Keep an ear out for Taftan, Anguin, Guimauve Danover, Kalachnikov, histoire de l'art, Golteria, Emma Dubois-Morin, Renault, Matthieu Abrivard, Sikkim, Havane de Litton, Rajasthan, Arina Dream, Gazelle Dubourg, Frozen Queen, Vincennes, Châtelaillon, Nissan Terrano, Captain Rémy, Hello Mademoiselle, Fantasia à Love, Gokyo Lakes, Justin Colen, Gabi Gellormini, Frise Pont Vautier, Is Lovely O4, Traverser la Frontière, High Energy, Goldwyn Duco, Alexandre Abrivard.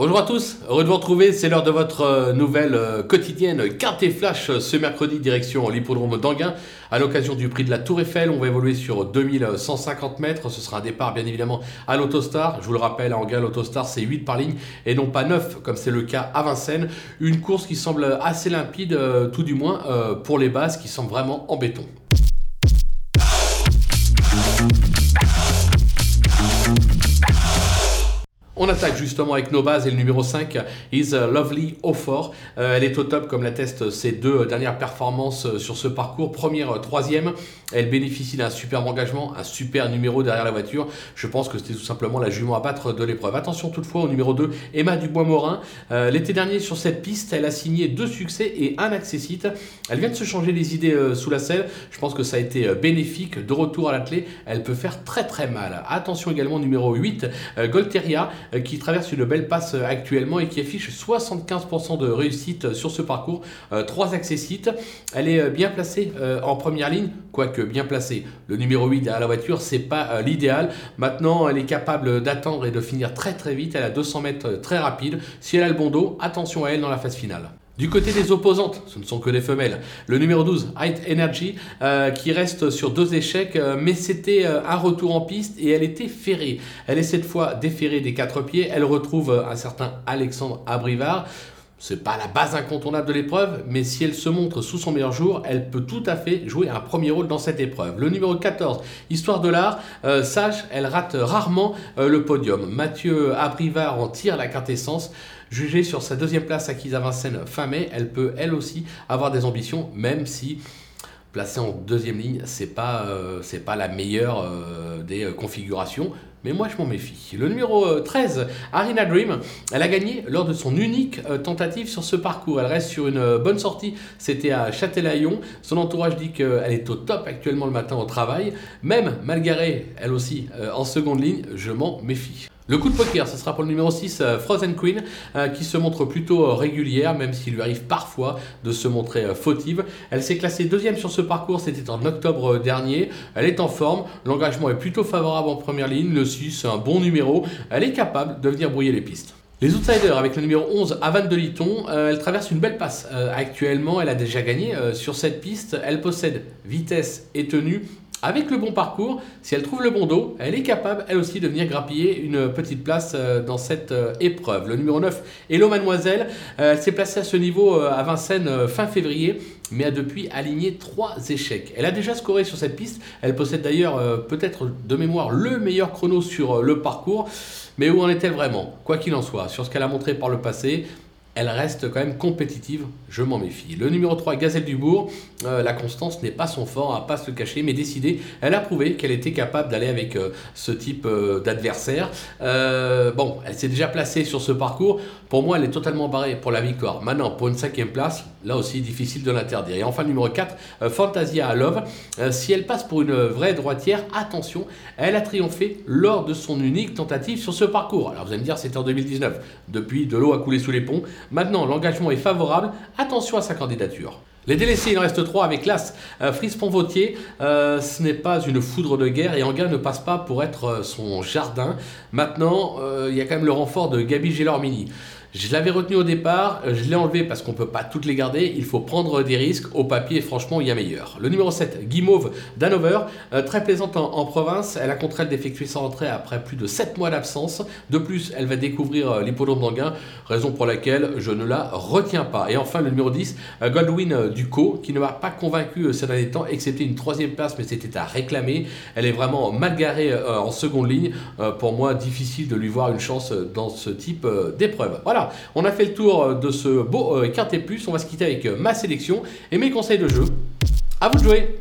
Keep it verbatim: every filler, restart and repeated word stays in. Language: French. Bonjour à tous, heureux de vous retrouver, c'est l'heure de votre nouvelle quotidienne Carte et Flash ce mercredi direction l'hippodrome d'Anguin à l'occasion du prix de la Tour Eiffel. On va évoluer sur deux mille cent cinquante mètres, ce sera un départ bien évidemment à l'Autostar. Je vous le rappelle, à Anguin l'Autostar c'est huit par ligne et non pas neuf comme c'est le cas à Vincennes. Une course qui semble assez limpide, tout du moins pour les bases qui semblent vraiment en béton. On attaque justement avec nos bases et le numéro cinq, Is Lovely O quatre. Euh, elle est au top comme l'attestent ses deux dernières performances sur ce parcours. Première, troisième, elle bénéficie d'un superbe engagement, un super numéro derrière la voiture. Je pense que c'était tout simplement la jument à battre de l'épreuve. Attention toutefois au numéro deux, Emma Dubois-Morin. Euh, L'été dernier sur cette piste, elle a signé deux succès et un accessite. Elle vient de se changer les idées euh, sous la selle. Je pense que ça a été bénéfique. De retour à l'attelé, elle peut faire très très mal. Attention également au numéro huit, euh, Golteria, qui traverse une belle passe actuellement et qui affiche soixante-quinze pour cent de réussite sur ce parcours, trois accessites. Elle est bien placée en première ligne, quoique bien placée. Le numéro huit derrière la voiture, c'est pas l'idéal. Maintenant, elle est capable d'attendre et de finir très très vite. Elle a deux cents mètres très rapide. Si elle a le bon dos, attention à elle dans la phase finale. Du côté des opposantes, ce ne sont que des femelles. Le numéro douze, High Energy, euh, qui reste sur deux échecs, euh, mais c'était euh, un retour en piste et elle était ferrée. Elle est cette fois déferrée des quatre pieds. Elle retrouve euh, un certain Alexandre Abrivard. C'est pas la base incontournable de l'épreuve, mais si elle se montre sous son meilleur jour, elle peut tout à fait jouer un premier rôle dans cette épreuve. Le numéro quatorze, Histoire de l'art, euh, sache, elle rate rarement euh, le podium. Matthieu Abrivard en tire la quintessence. Jugée sur sa deuxième place acquise à Vincennes fin mai, elle peut elle aussi avoir des ambitions, même si placée en deuxième ligne, c'est pas, euh, c'est pas la meilleure euh, des euh, configurations. Mais moi, je m'en méfie. Le numéro treize, Arina Dream, elle a gagné lors de son unique tentative sur ce parcours. Elle reste sur une bonne sortie. C'était à Châtelaillon. Son entourage dit qu'elle est au top actuellement le matin au travail. Même Malgaré, elle aussi, en seconde ligne, je m'en méfie. Le coup de poker, ce sera pour le numéro six, Frozen Queen, qui se montre plutôt régulière, même s'il lui arrive parfois de se montrer fautive. Elle s'est classée deuxième sur ce parcours, c'était en octobre dernier. Elle est en forme, l'engagement est plutôt favorable en première ligne. Le c'est un bon numéro, elle est capable de venir brouiller les pistes. Les outsiders avec le numéro onze, Havane de Litton, euh, elle traverse une belle passe. Euh, actuellement, elle a déjà gagné euh, sur cette piste. Elle possède vitesse et tenue. Avec le bon parcours, si elle trouve le bon dos, elle est capable, elle aussi, de venir grappiller une petite place dans cette épreuve. Le numéro neuf, Hello Mademoiselle, elle s'est placée à ce niveau à Vincennes fin février, mais a depuis aligné trois échecs. Elle a déjà scoré sur cette piste, elle possède d'ailleurs peut-être de mémoire le meilleur chrono sur le parcours, mais où en est-elle vraiment? Quoi qu'il en soit, sur ce qu'elle a montré par le passé, elle reste quand même compétitive, je m'en méfie. Le numéro trois, Gazelle Dubourg, euh, la constance n'est pas son fort, à ne pas se cacher, mais décidée, elle a prouvé qu'elle était capable d'aller avec euh, ce type euh, d'adversaire. Euh, bon, elle s'est déjà placée sur ce parcours. Pour moi, elle est totalement barrée pour la victoire. Maintenant, pour une cinquième place, là aussi, difficile de l'interdire. Et enfin, le numéro quatre, euh, Fantasia à Love. Euh, si elle passe pour une vraie droitière, attention, elle a triomphé lors de son unique tentative sur ce parcours. Alors, vous allez me dire, c'était en deux mille dix-neuf. Depuis, de l'eau a coulé sous les ponts. Maintenant, l'engagement est favorable. Attention à sa candidature. Les délaissés, il en reste trois avec l'As euh, Frise Pont Vautier. Euh, ce n'est pas une foudre de guerre et Anguin ne passe pas pour être euh, son jardin. Maintenant, euh, il y a quand même le renfort de Gabi Gellormini. Je l'avais retenu au départ, je l'ai enlevé parce qu'on ne peut pas toutes les garder, il faut prendre des risques, au papier franchement il y a meilleur. Le numéro sept, Guimauve Danover, euh, très plaisante en, en province, elle a contre elle d'effectuer sa rentrée après plus de sept mois d'absence. De plus, elle va découvrir euh, l'hippodrome d'Anguin, raison pour laquelle je ne la retiens pas. Et enfin le numéro dix, euh, Goldwyn euh, Duco, qui ne m'a pas convaincu euh, ces derniers temps, excepté une troisième place, mais c'était à réclamer. Elle est vraiment mal garée euh, en seconde ligne, euh, pour moi difficile de lui voir une chance euh, dans ce type euh, d'épreuve. Voilà. On a fait le tour de ce beau Quintet Plus. On va se quitter avec ma sélection et mes conseils de jeu. À vous de jouer!